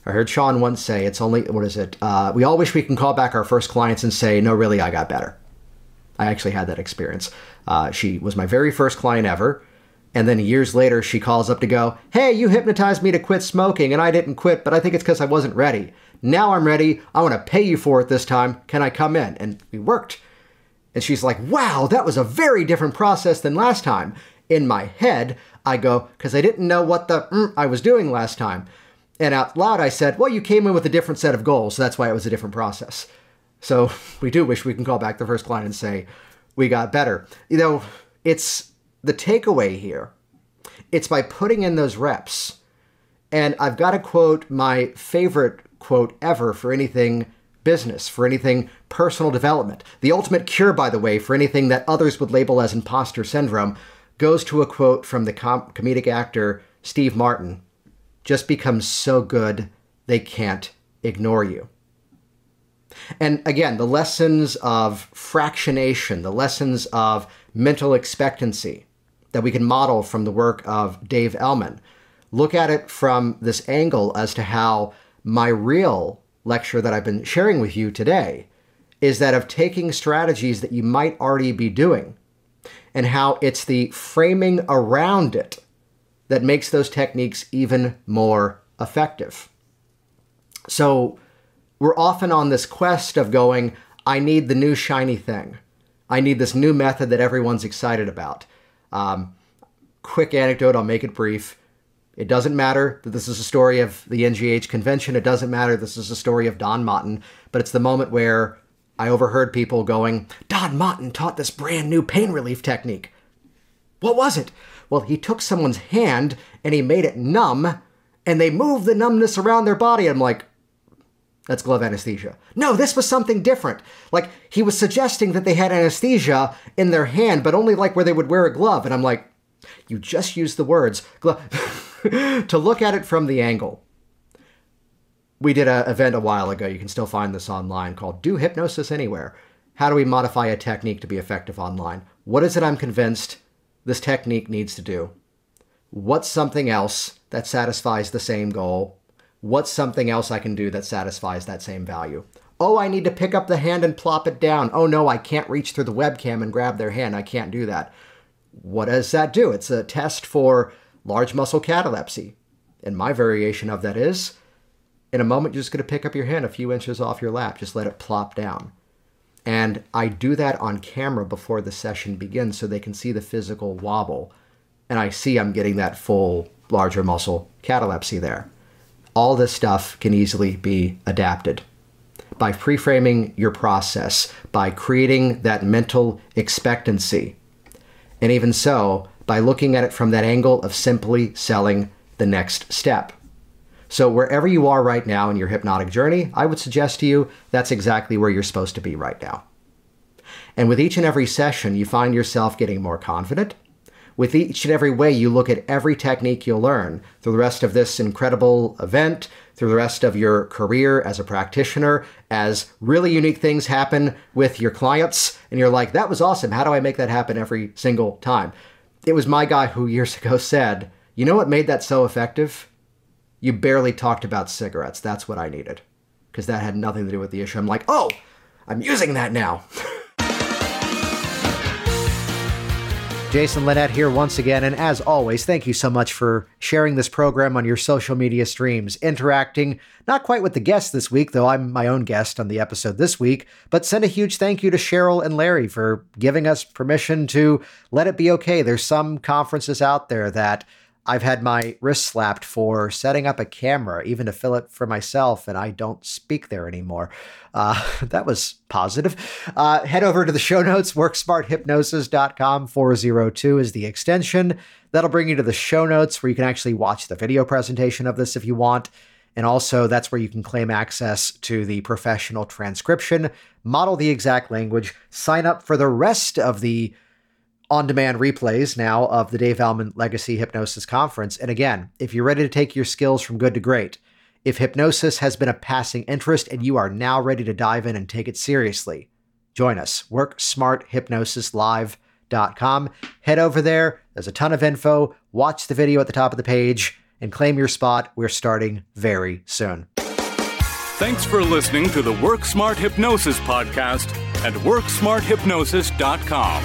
I heard Sean once say, it's only, what is it? Uh, we all wish we can call back our first clients and say, no, really, I got better. I actually had that experience. Uh, she was my very first client ever. And then years later, she calls up to go, hey, you hypnotized me to quit smoking and I didn't quit, but I think it's because I wasn't ready. Now I'm ready. I want to pay you for it this time. Can I come in? And we worked. And she's like, wow, that was a very different process than last time. In my head, I go, because I didn't know what the mm, I was doing last time. And out loud, I said, well, you came in with a different set of goals. So that's why it was a different process. So we do wish we can call back the first client and say, we got better. You know, it's the takeaway here. It's by putting in those reps. And I've got to quote my favorite quote ever for anything business, for anything personal development. The ultimate cure, by the way, for anything that others would label as imposter syndrome goes to a quote from the com- comedic actor Steve Martin. Just become so good, they can't ignore you. And again, the lessons of fractionation, the lessons of mental expectancy that we can model from the work of Dave Elman, look at it from this angle as to how my real lecture that I've been sharing with you today is that of taking strategies that you might already be doing and how it's the framing around it that makes those techniques even more effective. So we're often on this quest of going, I need the new shiny thing. I need this new method that everyone's excited about. Um, quick anecdote, I'll make it brief. It doesn't matter that this is a story of the N G H convention. It doesn't matter this is a story of Don Mottin, but it's the moment where I overheard people going, Don Mottin taught this brand new pain relief technique. What was it? Well, he took someone's hand and he made it numb and they moved the numbness around their body. I'm like, that's glove anesthesia. No, this was something different. Like he was suggesting that they had anesthesia in their hand, but only like where they would wear a glove. And I'm like, you just used the words glove to look at it from the angle. We did an event a while ago. You can still find this online called Do Hypnosis Anywhere. How do we modify a technique to be effective online? What is it I'm convinced this technique needs to do? What's something else that satisfies the same goal? What's something else I can do that satisfies that same value? Oh, I need to pick up the hand and plop it down. Oh no, I can't reach through the webcam and grab their hand. I can't do that. What does that do? It's a test for large muscle catalepsy. And my variation of that is, in a moment, you're just going to pick up your hand a few inches off your lap. Just let it plop down. And I do that on camera before the session begins so they can see the physical wobble. And I see I'm getting that full larger muscle catalepsy there. All this stuff can easily be adapted. By pre-framing your process, by creating that mental expectancy, and even so, by looking at it from that angle of simply selling the next step. So wherever you are right now in your hypnotic journey, I would suggest to you that's exactly where you're supposed to be right now. And with each and every session, you find yourself getting more confident. With each and every way you look at every technique you'll learn through the rest of this incredible event, through the rest of your career as a practitioner, as really unique things happen with your clients, and you're like, that was awesome. How do I make that happen every single time? It was my guy who years ago said, you know what made that so effective? You barely talked about cigarettes. That's what I needed, because that had nothing to do with the issue. I'm like, oh, I'm using that now. Jason Lynette here once again, and as always, thank you so much for sharing this program on your social media streams, interacting, not quite with the guests this week, though I'm my own guest on the episode this week, but send a huge thank you to Cheryl and Larry for giving us permission to let it be okay. There's some conferences out there that I've had my wrist slapped for setting up a camera, even to fill it for myself, and I don't speak there anymore. Uh, that was positive. Uh, head over to the show notes, work smart hypnosis dot com, four oh two is the extension. That'll bring you to the show notes where you can actually watch the video presentation of this if you want. And also, that's where you can claim access to the professional transcription, model the exact language, sign up for the rest of the on-demand replays now of the Dave Elman Legacy Hypnosis Conference. And again, if you're ready to take your skills from good to great, if hypnosis has been a passing interest and you are now ready to dive in and take it seriously, join us, work smart hypnosis live dot com. Head over there. There's a ton of info. Watch the video at the top of the page and claim your spot. We're starting very soon. Thanks for listening to the Work Smart Hypnosis podcast at work smart hypnosis dot com.